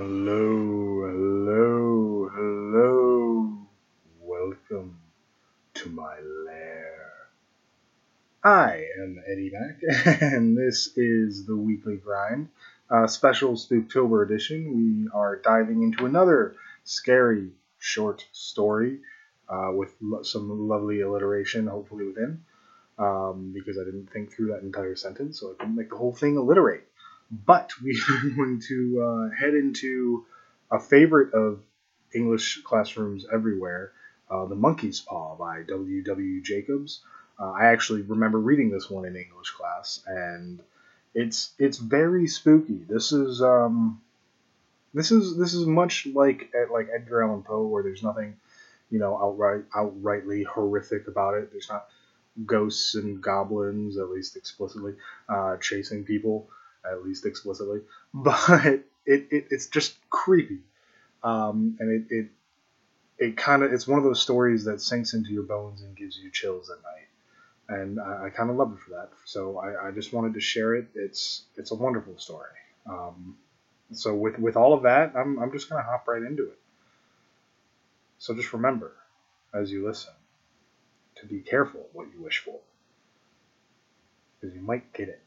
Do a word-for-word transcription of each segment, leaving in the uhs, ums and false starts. Hello, hello, hello. Welcome to my lair. I am Eddie Mack, and this is the Weekly Grind, a special Spooktober edition. We are diving into another scary short story uh, with lo- some lovely alliteration, hopefully within, um, because I didn't think through that entire sentence, so I couldn't make the whole thing alliterate. But we are going to uh, head into a favorite of English classrooms everywhere, uh, The Monkey's Paw by W. W. Jacobs. Uh, I actually remember reading this one in English class, and it's it's very spooky. This is um, this is this is much like like Edgar Allan Poe, where there's nothing, you know, outright outrightly horrific about it. There's not ghosts and goblins, at least explicitly, uh, chasing people. At least explicitly, but it, it it's just creepy, um, and it it, it kind of it's one of those stories that sinks into your bones and gives you chills at night, and I, I kind of loved it for that. So I, I just wanted to share it. It's it's a wonderful story. Um, so with with all of that, I'm I'm just gonna hop right into it. So just remember, as you listen, to be careful what you wish for, because you might get it.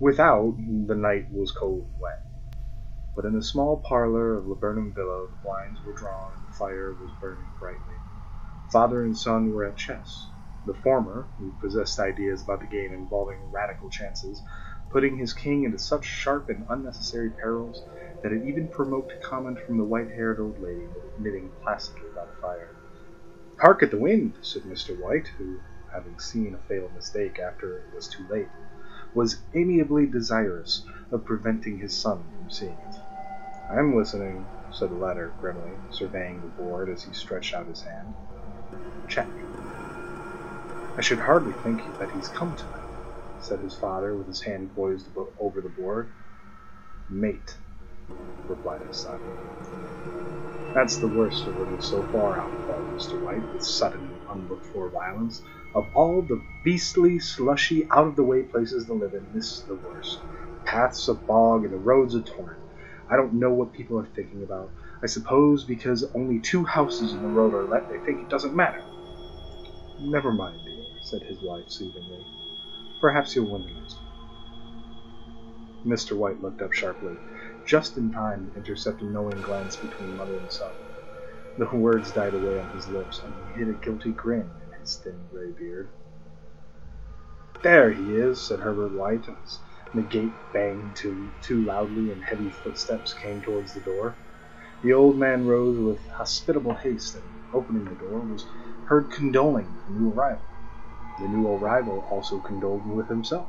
Without, the night was cold and wet, but in the small parlor of Laburnum Villa, the blinds were drawn and the fire was burning brightly. Father and son were at chess, the former, who possessed ideas about the game involving radical chances, putting his king into such sharp and unnecessary perils that it even provoked comment from the white-haired old lady knitting placidly by the fire. "Hark at the wind," said Mister White, who, having seen a fatal mistake after it was too late, was amiably desirous of preventing his son from seeing it. "I'm listening," said the latter grimly, surveying the board as he stretched out his hand. "Check." "I should hardly think that he's come tonight," said his father, with his hand poised over the board. "Mate," replied his son. "That's the worst of what is so far out," called Mister White, with sudden and unlooked-for violence. "Of all the beastly, slushy, out-of-the-way places to live in, this is the worst. Paths of bog and the roads of torrent. I don't know what people are thinking about. I suppose because only two houses in the road are let, they think it doesn't matter." "Never mind, dear," said his wife soothingly. "Perhaps you'll win the next one." Mister White looked up sharply, just in time to intercept a knowing glance between mother and son. The words died away on his lips, and he hid a guilty grin in his thin gray beard. "There he is," said Herbert White, as the gate banged too, too loudly and heavy footsteps came towards the door. The old man rose with hospitable haste, and opening the door, was heard condoling with the new arrival. The new arrival also condoled with himself,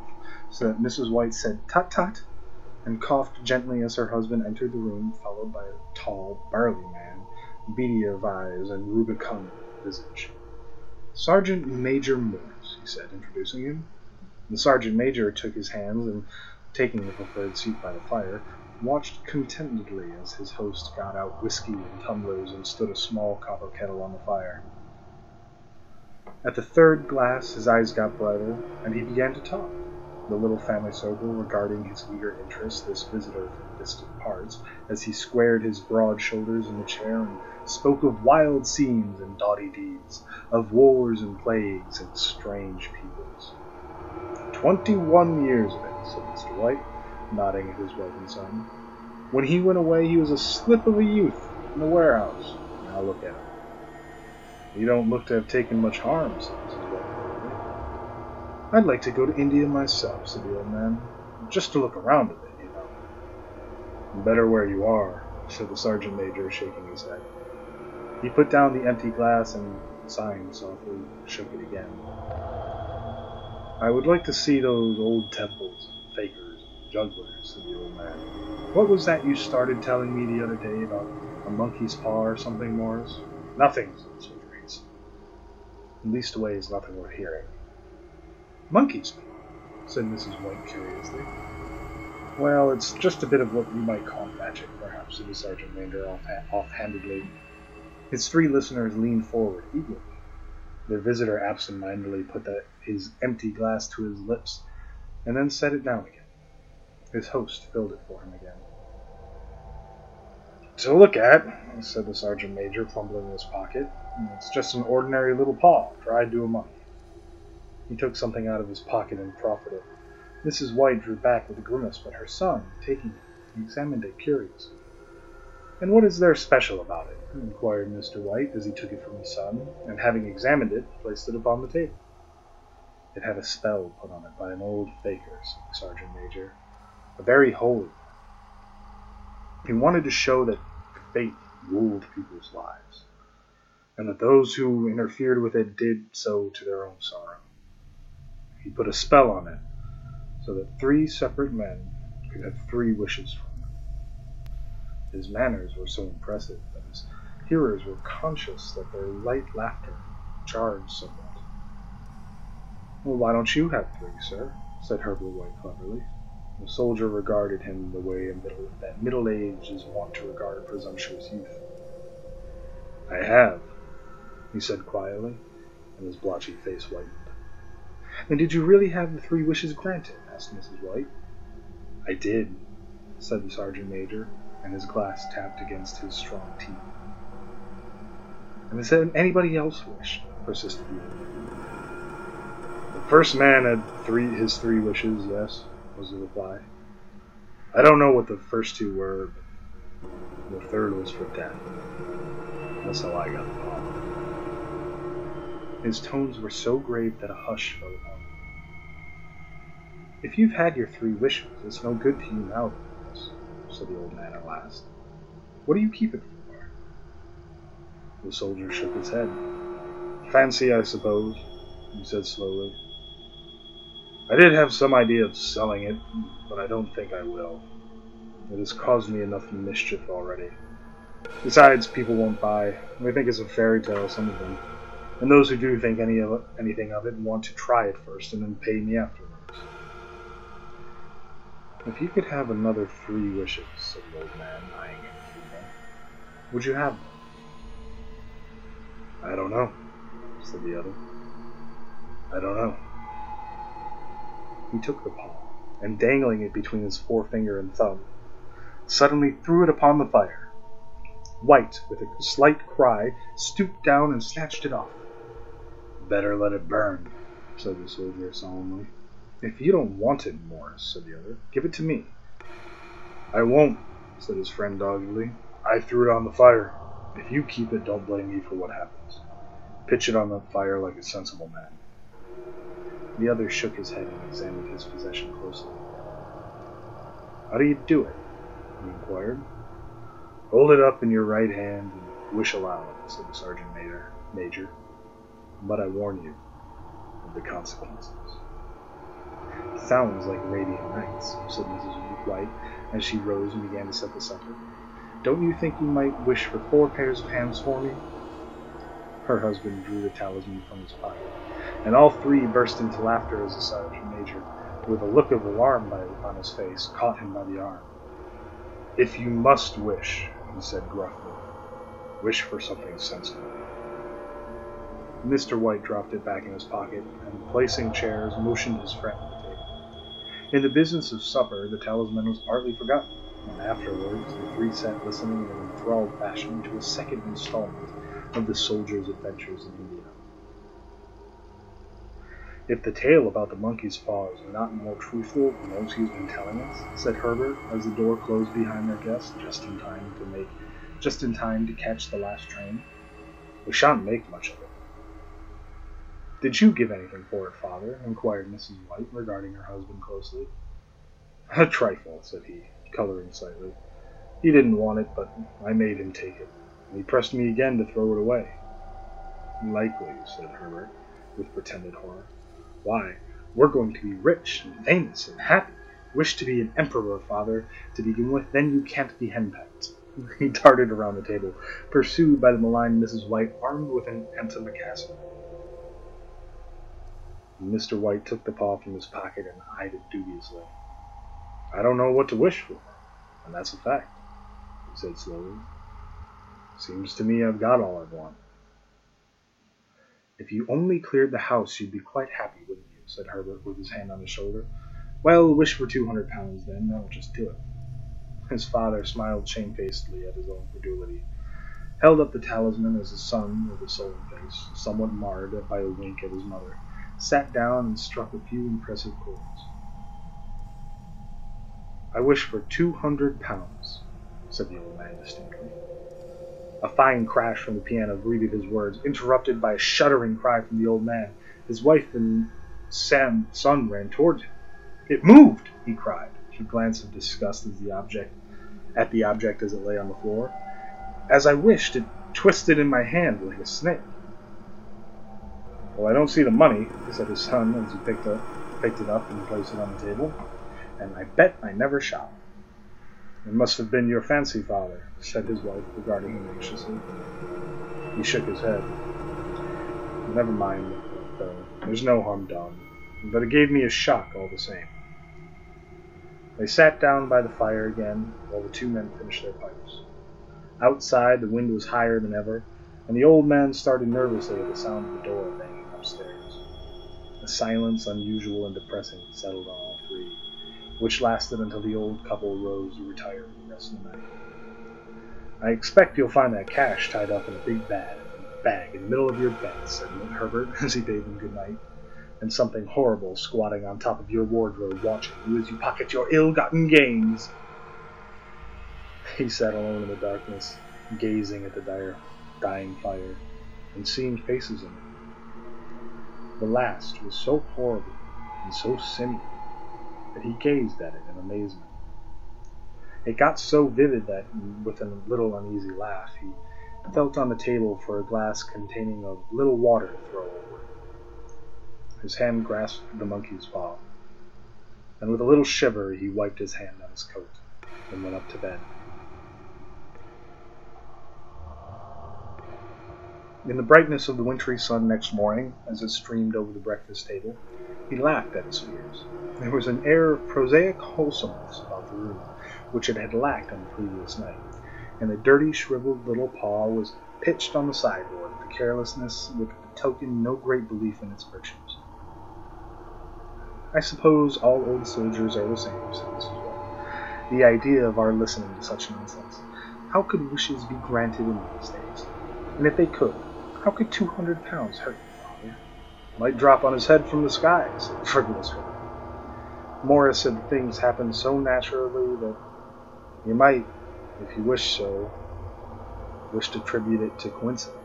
so that Missus White said, "Tut, tut," and coughed gently as her husband entered the room, followed by a tall, burly man, beady of eyes and rubicund visage. "Sergeant Major Morris," he said, introducing him. The sergeant major took his hands and, taking the preferred seat by the fire, watched contentedly as his host got out whiskey and tumblers and stood a small copper kettle on the fire. At the third glass, his eyes got brighter, and he began to talk. The little family circle regarding his eager interest, this visitor from distant parts, as he squared his broad shoulders in the chair and spoke of wild scenes and doughty deeds, of wars and plagues and strange peoples. "Twenty-one years of it," said Mister White, nodding at his wife and son. "When he went away, he was a slip of a youth in the warehouse. Now look at him." "He don't look to have taken much harm," said Missus White. "I'd like to go to India myself," said the old man, "just to look around a bit, you know." "Better where you are," said the sergeant major, shaking his head. He put down the empty glass and, sighing softly, shook it again. "I would like to see those old temples, and fakers, and jugglers," said the old man. "What was that you started telling me the other day about a monkey's paw or something, Morris?" "Nothing," said the sergeant major. "Leastways, nothing worth hearing." "Monkey's paw?" said Missus White curiously. "Well, it's just a bit of what you might call magic, perhaps," said the sergeant major off- offhandedly. His three listeners leaned forward eagerly. Their visitor absent-mindedly put the, his empty glass to his lips and then set it down again. His host filled it for him again. "To look at," said the Sergeant Major, fumbling in his pocket, "it's just an ordinary little paw, dried to a monkey." He took something out of his pocket and profited. Missus White drew back with a grimace, but her son, taking it, examined it curiously. "And what is there special about it?" inquired Mister White, as he took it from his son, and having examined it, placed it upon the table. It had a spell put on it by an old faker, said the Sergeant Major, a very holy. He wanted to show that faith ruled people's lives, and that those who interfered with it did so to their own sorrow. He put a spell on it, so that three separate men could have three wishes from him. His manners were so impressive that his hearers were conscious that their light laughter jarred somewhat. "Well, why don't you have three, sir?" said Herbert White cleverly. The soldier regarded him the way middle, that middle age is wont to regard presumptuous youth. "I have," he said quietly, and his blotchy face whitened. "And did you really have the three wishes granted?" asked Missus White. "I did," said the Sergeant Major, and his glass tapped against his strong teeth. "And did anybody else wish?" persisted he. "The first man had three his three wishes, yes," was the reply. "I don't know what the first two were, but the third was for death. That's how I got the call." His tones were so grave that a hush fell upon him. "If you've had your three wishes, it's no good to you now, said the old man at last. "What do you keep it for?" The soldier shook his head. "Fancy, I suppose," he said slowly. "I did have some idea of selling it, but I don't think I will. It has caused me enough mischief already. Besides, people won't buy. They think it's a fairy tale, some of them. And those who do think any of it, anything of it want to try it first and then pay me afterwards." "If you could have another three wishes," said the old man, eyeing him, "would you have them?" "I don't know," said the other. "I don't know." He took the paw, and dangling it between his forefinger and thumb, suddenly threw it upon the fire. White, with a slight cry, stooped down and snatched it off. "Better let it burn," said the soldier solemnly. "If you don't want it, Morris," said the other, "give it to me." "I won't," said his friend doggedly. "I threw it on the fire. If you keep it, don't blame me for what happens. Pitch it on the fire like a sensible man." The other shook his head and examined his possession closely. "How do you do it?" he inquired. "Hold it up in your right hand and wish aloud," said the Sergeant Major. Major. "But I warn you of the consequences." "Sounds like Arabian Nights," said Missus White, as she rose and began to set the supper. "Don't you think you might wish for four pairs of hands for me?" Her husband drew the talisman from his pocket, and all three burst into laughter as the Sergeant Major, with a look of alarm on his face, caught him by the arm. "If you must wish," he said gruffly, "wish for something sensible." Mister White dropped it back in his pocket, and placing chairs, motioned his friend to the table. In the business of supper, the talisman was partly forgotten, and afterwards the three sat listening in an enthralled fashion to a second installment of the soldier's adventures in India. "If the tale about the monkey's paw is not more truthful than those he's been telling us," said Herbert, as the door closed behind their guest, just in time to make, just in time to catch the last train, "we shan't make much of it." "Did you give anything for it, father?" inquired Missus White, regarding her husband closely. "A trifle," said he, coloring slightly. "He didn't want it, but I made him take it. He pressed me again to throw it away." "Likely," said Herbert, with pretended horror. "Why, we're going to be rich and famous and happy. Wish to be an emperor, father, to begin with, then you can't be henpecked." He darted around the table, pursued by the malign Missus White, armed with an antimacassar. Mister White took the paw from his pocket and eyed it dubiously. "I don't know what to wish for, and that's a fact," he said slowly. "Seems to me I've got all I want." "If you only cleared the house, you'd be quite happy, wouldn't you?" said Herbert, with his hand on his shoulder. Well, wish for two hundred pounds then, that'll just do it. His father smiled shamefacedly at his own credulity, held up the talisman as his son, with a sullen face, somewhat marred by a wink at his mother, sat down and struck a few impressive chords. "I wish for two hundred pounds," said the old man distinctly. A fine crash from the piano greeted his words, interrupted by a shuddering cry from the old man. His wife and Sam, son ran towards him. "It moved!" he cried. She glanced in disgust as the object, at the object as it lay on the floor. "As I wished, it twisted in my hand like a snake." "Well, I don't see the money," said his son as he picked, up, picked it up and placed it on the table. "And I bet I never shall." "It must have been your fancy, father," said his wife, regarding him anxiously. He shook his head. "Never mind, though. There's no harm done. But it gave me a shock all the same." They sat down by the fire again while the two men finished their pipes. Outside, the wind was higher than ever, and the old man started nervously at the sound of the door banging upstairs. A silence unusual and depressing settled on all three, which lasted until the old couple rose to retire for the rest of the night. "I expect you'll find that cash tied up in a big bag, bag in the middle of your bed," said Herbert as he bade them good night, "and something horrible squatting on top of your wardrobe watching you as you pocket your ill-gotten gains." He sat alone in the darkness, gazing at the dire, dying fire, and seeing faces in it. The last was so horrible and so similar that he gazed at it in amazement. It got so vivid that, with a little uneasy laugh, he felt on the table for a glass containing a little water thrown over. His hand grasped the monkey's paw, and with a little shiver he wiped his hand on his coat and went up to bed. In the brightness of the wintry sun next morning, as it streamed over the breakfast table, he laughed at his fears. There was an air of prosaic wholesomeness about the room, which it had lacked on the previous night, and the dirty, shriveled little paw was pitched on the sideboard with a carelessness which betokened no great belief in its virtues. "I suppose all old soldiers are the same," said Missus White. "The idea of our listening to such nonsense. How could wishes be granted in these days? And if they could, how could two hundred pounds hurt you, father?" "Might drop on his head from the sky," said frivolous Herbert. Morris said things happened so naturally that you might, if you wish so, wish to attribute it to coincidence.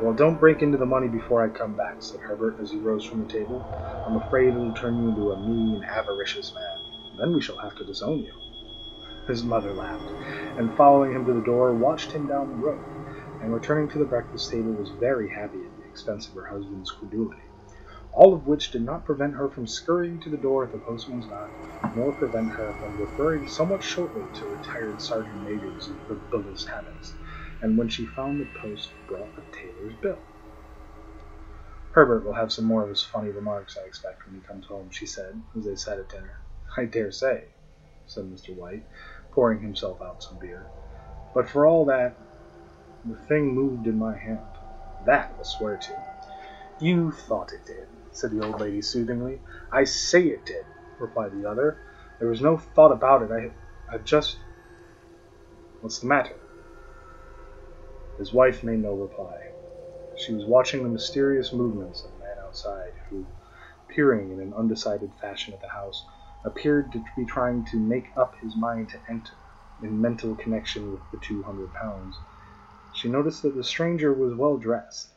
"Well, don't break into the money before I come back," said Herbert as he rose from the table. "I'm afraid it'll turn you into a mean, avaricious man. Then we shall have to disown you." His mother laughed, and following him to the door, watched him down the road, and returning to the breakfast table was very happy at the expense of her husband's credulity, all of which did not prevent her from scurrying to the door at the postman's knock, nor prevent her from referring somewhat shortly to retired Sergeant Major's villainous habits, and when she found the post brought a tailor's bill. "Herbert will have some more of his funny remarks, I expect, when he comes home," she said, as they sat at dinner. "I dare say," said Mister White, pouring himself out some beer. "But for all that, the thing moved in my hand. That I'll swear to." "You thought it did," said the old lady soothingly. "I say it did," replied the other. "There was no thought about it. I I just... What's the matter?" His wife made no reply. She was watching the mysterious movements of the man outside, who, peering in an undecided fashion at the house, appeared to be trying to make up his mind to enter, in mental connection with the two hundred pounds. She noticed that the stranger was well dressed,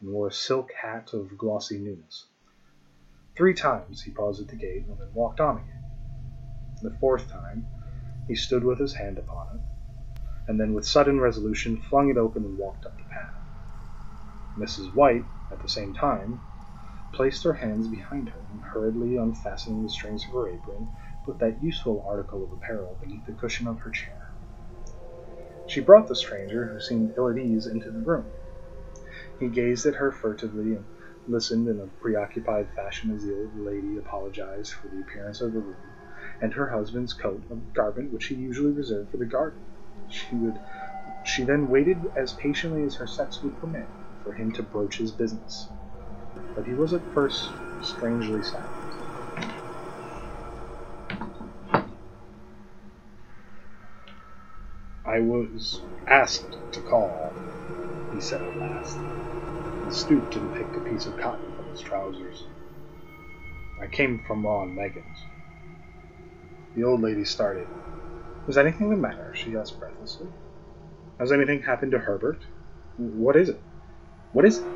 and wore a silk hat of glossy newness. Three times he paused at the gate and then walked on again. The fourth time he stood with his hand upon it, and then with sudden resolution flung it open and walked up the path. Missus White, at the same time, placed her hands behind her and hurriedly unfastening the strings of her apron, put that useful article of apparel beneath the cushion of her chair. She brought the stranger, who seemed ill at ease, into the room. He gazed at her furtively and listened in a preoccupied fashion as the old lady apologized for the appearance of the room and her husband's coat, a garment which he usually reserved for the garden. She would, she then waited as patiently as her sex would permit for him to broach his business. But he was at first strangely silent. I was asked to call, he said at last, and stooped and picked a piece of cotton from his trousers. I came from Law and Meggins. The old lady started. "Was anything the matter?" she asked breathlessly. "Has anything happened to Herbert? What is it? What is it?"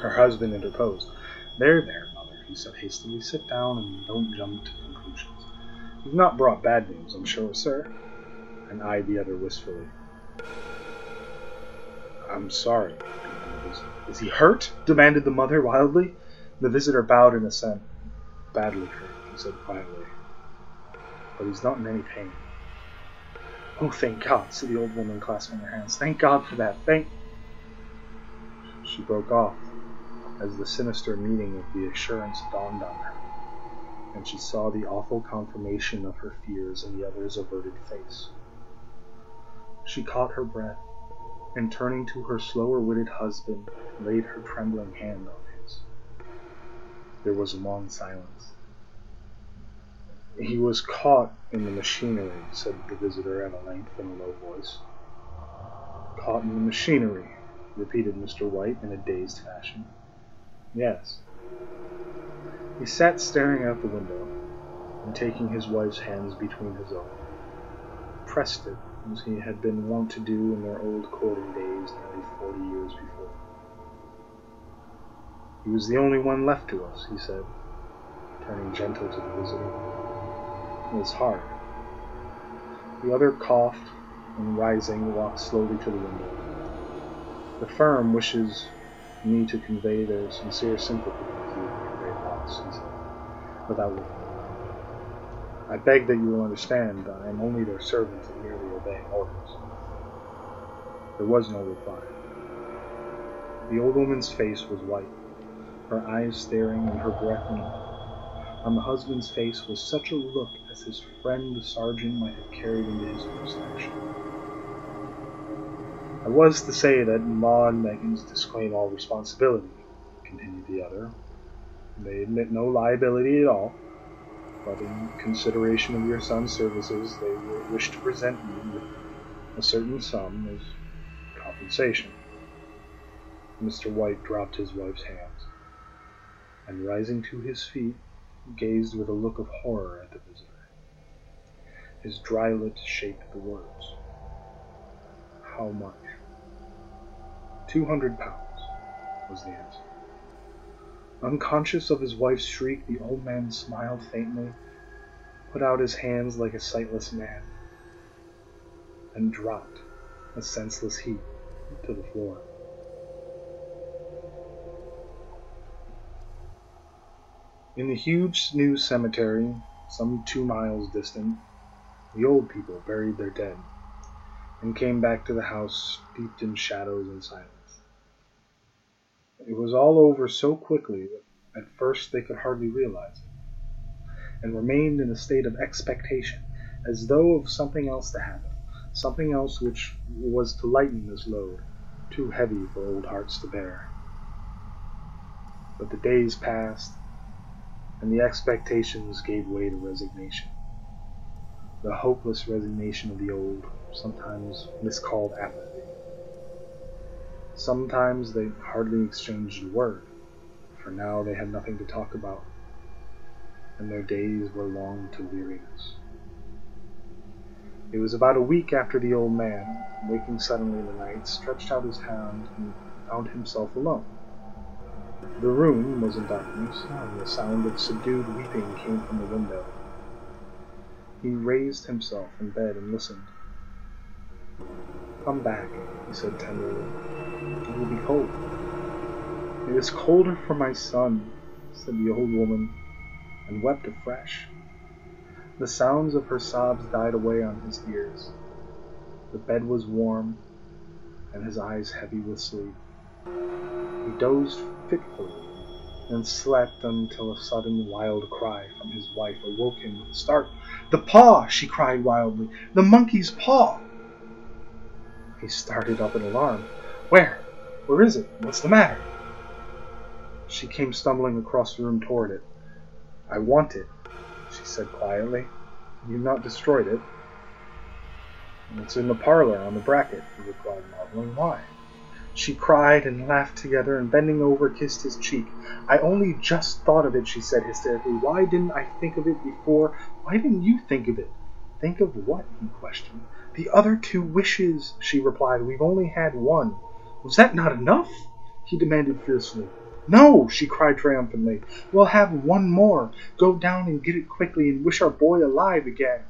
Her husband interposed. "There, there, mother," he said hastily. "Sit down and don't jump to conclusions. You've not brought bad news, I'm sure, sir." And eyed the other wistfully. "I'm sorry." "Is he hurt?" demanded the mother wildly. The visitor bowed in assent. "Badly hurt," he said quietly. "But he's not in any pain." "Oh, thank God," said the old woman, clasping her hands. "Thank God for that. Thank—" She broke off as the sinister meaning of the assurance dawned on her, and she saw the awful confirmation of her fears in the other's averted face. She caught her breath, and turning to her slower-witted husband, laid her trembling hand on his. There was a long silence. "He was caught in the machinery," said the visitor at length in a low voice. "Caught in the machinery," repeated Mister White in a dazed fashion. "Yes." He sat staring out the window, and taking his wife's hands between his own, pressed it as he had been wont to do in their old courting days nearly forty years before. "He was the only one left to us," he said, turning gentle to the visitor. "It was hard." The other coughed, and rising, walked slowly to the window. "The firm wishes me to convey their sincere sympathy with you in your great loss," he said, without looking. "I beg that you will understand that I am only their servant and merely obeying orders." There was no reply. The old woman's face was white, her eyes staring and her breath in awe. On the husband's face was such a look as his friend the sergeant might have carried into his first action. "I was to say that Ma and Meggins disclaim all responsibility," continued the other. "They admit no liability at all, but in consideration of your son's services, they will wish to present you with a certain sum as compensation." Mister White dropped his wife's hands, and rising to his feet, gazed with a look of horror at the visitor. His dry lips shaped the words. "How much?" Two hundred pounds, was the answer. Unconscious of his wife's shriek, the old man smiled faintly, put out his hands like a sightless man, and dropped, a senseless heap, to the floor. In the huge new cemetery, some two miles distant, the old people buried their dead, and came back to the house steeped in shadows and silence. It was all over so quickly that at first they could hardly realize it, and remained in a state of expectation, as though of something else to happen, something else which was to lighten this load, too heavy for old hearts to bear. But the days passed, and the expectations gave way to resignation, the hopeless resignation of the old, sometimes miscalled apathy. Sometimes they hardly exchanged a word, for now they had nothing to talk about, and their days were long to weariness. It was about a week after the old man, waking suddenly in the night, stretched out his hand and found himself alone. The room was in darkness, and the sound of subdued weeping came from the window. He raised himself in bed and listened. "Come back," he said tenderly. "It will be cold." "It is colder for my son," said the old woman, and wept afresh. The sounds of her sobs died away on his ears. The bed was warm, and his eyes heavy with sleep. He dozed fitfully, and slept until a sudden wild cry from his wife awoke him with a start. "The paw!" she cried wildly. "The monkey's paw!" He started up in alarm. "Where? Where is it? What's the matter?" She came stumbling across the room toward it. "I want it," she said quietly. "You've not destroyed it." "It's in the parlor on the bracket," he replied, marveling. "Why?" She cried and laughed together, and bending over, kissed his cheek. "I only just thought of it," she said hysterically. "Why didn't I think of it before? Why didn't you think of it?" "Think of what?" he questioned. "The other two wishes," she replied. "We've only had one." "Was that not enough?" he demanded fiercely. "No," she cried triumphantly. "We'll have one more. Go down and get it quickly and wish our boy alive again."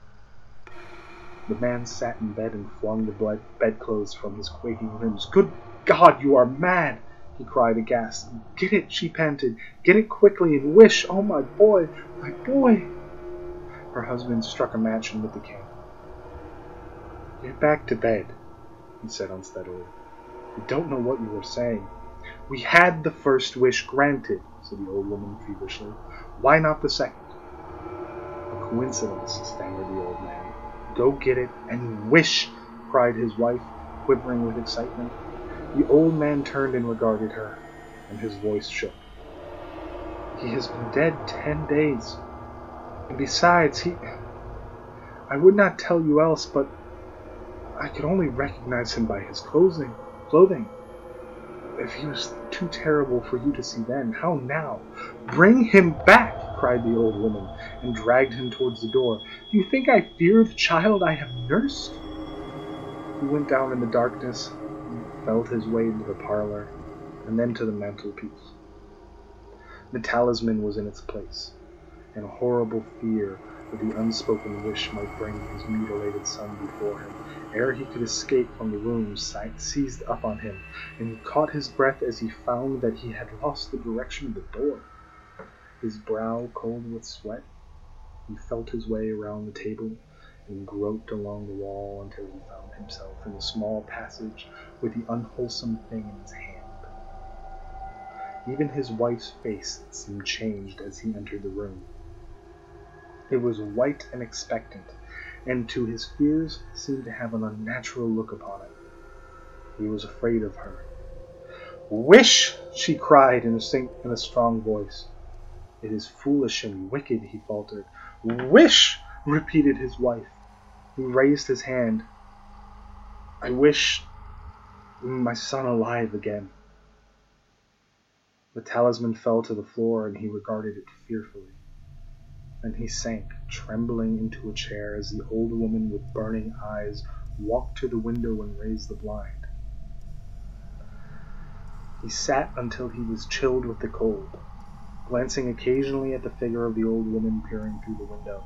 The man sat in bed and flung the bedclothes from his quaking limbs. "Good God, you are mad!" he cried aghast. "Get it," she panted. "Get it quickly and wish. Oh, my boy, my boy!" Her husband struck a match and lit the candle. "Get back to bed," he said unsteadily. "I don't know what you are saying." "We had the first wish granted," said the old woman feverishly. "Why not the second?" "A coincidence," stammered the old man. "Go get it and wish," cried his wife, quivering with excitement. The old man turned and regarded her, and his voice shook. "He has been dead ten days. And besides, he... I would not tell you else, but I could only recognize him by his clothing. clothing. If he was too terrible for you to see then, how now?" "Bring him back!" cried the old woman, and dragged him towards the door. "Do you think I fear the child I have nursed?" He went down in the darkness, and felt his way into the parlor, and then to the mantelpiece. The talisman was in its place, and a horrible fear that the unspoken wish might bring his mutilated son before him, ere he could escape from the room, seized up on him, and he caught his breath as he found that he had lost the direction of the door. His brow cold with sweat, he felt his way around the table and groped along the wall until he found himself in a small passage with the unwholesome thing in his hand. Even his wife's face seemed changed as he entered the room. It was white and expectant, and to his fears seemed to have an unnatural look upon it. He was afraid of her. "Wish!" she cried in a, sing- in a strong voice. "It is foolish and wicked," he faltered. "Wish!" repeated his wife. He raised his hand. "I wish my son alive again." The talisman fell to the floor, and he regarded it fearfully. Then he sank, trembling, into a chair as the old woman with burning eyes walked to the window and raised the blind. He sat until he was chilled with the cold, glancing occasionally at the figure of the old woman peering through the window.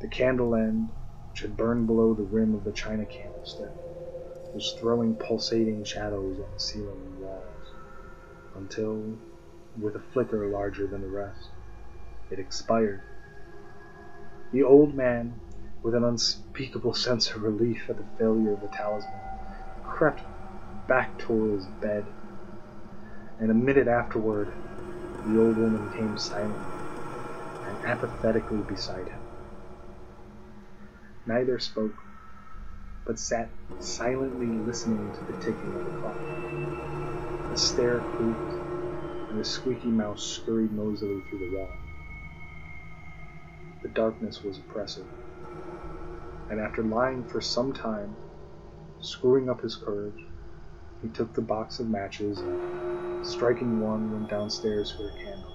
The candle end, which had burned below the rim of the china candlestick, was throwing pulsating shadows on the ceiling and walls, until, with a flicker larger than the rest, it expired. The old man, with an unspeakable sense of relief at the failure of the talisman, crept back toward his bed, and a minute afterward, the old woman came silently and apathetically beside him. Neither spoke, but sat silently listening to the ticking of the clock. The stair creaked, and the squeaky mouse scurried noisily through the wall. The darkness was oppressive, and after lying for some time, screwing up his courage, he took the box of matches and, striking one, went downstairs for a candle.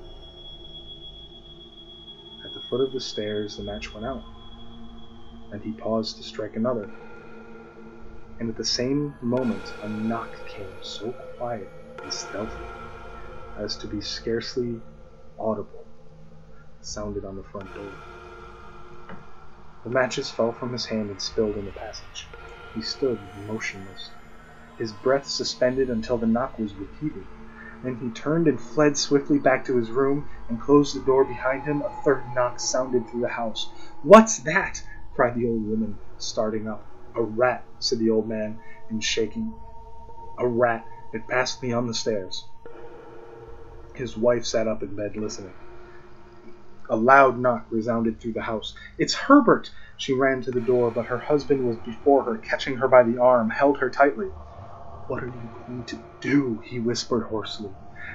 At the foot of the stairs, the match went out, and he paused to strike another, and at the same moment a knock came, so quiet and stealthy as to be scarcely audible, sounded on the front door. The matches fell from his hand and spilled in the passage. He stood motionless, his breath suspended until the knock was repeated. Then he turned and fled swiftly back to his room and closed the door behind him. A third knock sounded through the house. "What's that?" cried the old woman, starting up. "A rat," said the old man, and shaking. "A rat. It passed me on the stairs." His wife sat up in bed listening. A loud knock resounded through the house. "It's Herbert!" She ran to the door, but her husband was before her, catching her by the arm, held her tightly. "What are you going to do?" he whispered hoarsely.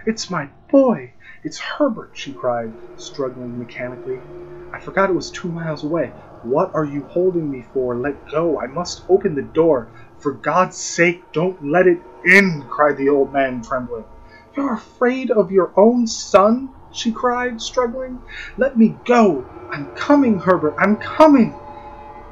"It's my boy! It's Herbert!" she cried, struggling mechanically. I forgot it was two miles away. What are you holding me for? Let go. I must open the door. For God's sake, don't let it in, cried the old man, trembling. You're afraid of your own son? She cried, struggling. Let me go. I'm coming, Herbert. I'm coming.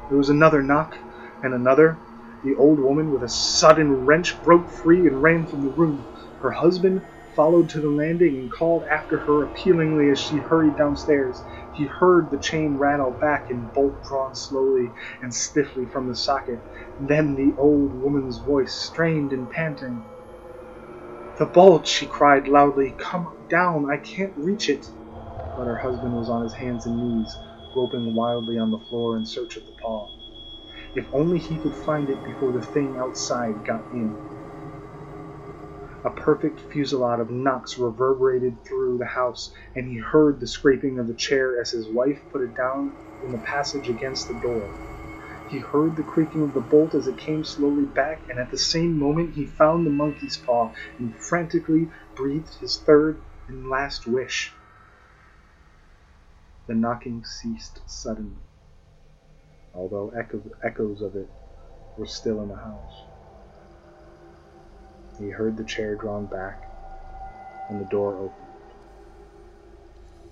There was another knock and another. The old woman, with a sudden wrench, broke free and ran from the room. Her husband followed to the landing and called after her appealingly as she hurried downstairs. He heard the chain rattle back and bolt drawn slowly and stiffly from the socket. Then the old woman's voice, strained and panting. The bolt, she cried loudly. Come down, I can't reach it. But her husband was on his hands and knees, groping wildly on the floor in search of the paw. If only he could find it before the thing outside got in. A perfect fusillade of knocks reverberated through the house, and he heard the scraping of the chair as his wife put it down in the passage against the door. He heard the creaking of the bolt as it came slowly back, and at the same moment he found the monkey's paw and frantically breathed his third and last wish. The knocking ceased suddenly, although echo- echoes of it were still in the house. He heard the chair drawn back, and the door opened.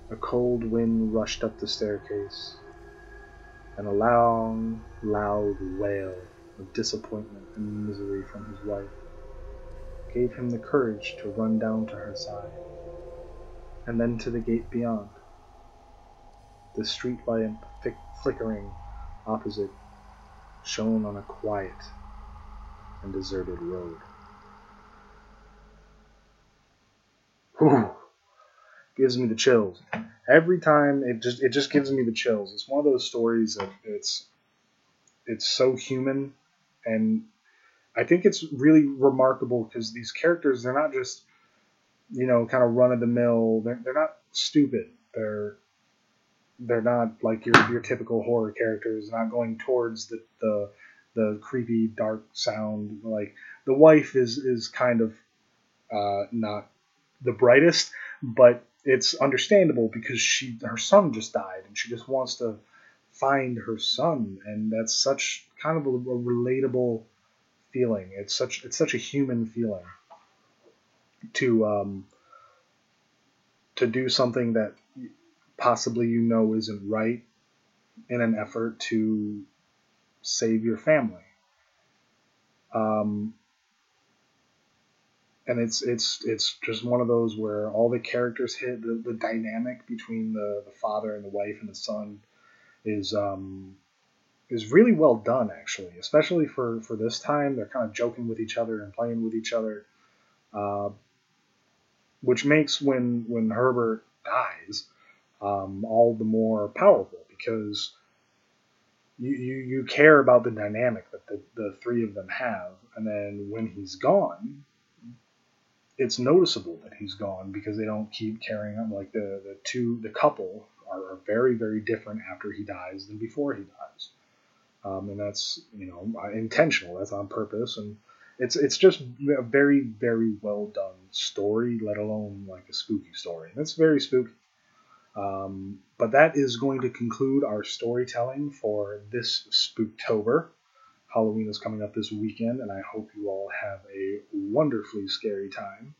A cold wind rushed up the staircase, and a long, loud wail of disappointment and misery from his wife gave him the courage to run down to her side, and then to the gate beyond, the street lamp thick flickering opposite shone on a quiet and deserted road. Ooh, gives me the chills. Every time, it just it just gives me the chills. It's one of those stories that it's it's so human, and I think it's really remarkable because these characters, they're not just, you know, kind of run of the mill. They're they're not stupid. They're they're not like your your typical horror characters. They're not going towards the the the creepy dark sound. Like the wife is is kind of uh, not the brightest, but it's understandable because she her son just died and she just wants to find her son, and that's such kind of a, a relatable feeling. It's such it's such a human feeling to um to do something that possibly you know isn't right in an effort to save your family. Um And it's it's it's just one of those where all the characters hit the, the dynamic between the, the father and the wife and the son is um is really well done, actually, especially for, for this time. They're kind of joking with each other and playing with each other, uh, which makes when when Herbert dies um, all the more powerful, because you, you, you care about the dynamic that the, the three of them have, and then when he's gone, it's noticeable that he's gone because they don't keep carrying on. Like the, the two, the couple are, are very, very different after he dies than before he dies. Um, and that's, you know, intentional. That's on purpose. And it's, it's just a very, very well done story, let alone like a spooky story. And it's very spooky. Um, but that is going to conclude our storytelling for this Spooktober. Halloween is coming up this weekend, and I hope you all have a wonderfully scary time,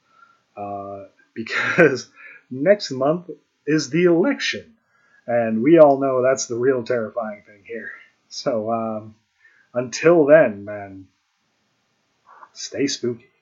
uh, because next month is the election, and we all know that's the real terrifying thing here. So um, until then, man, stay spooky.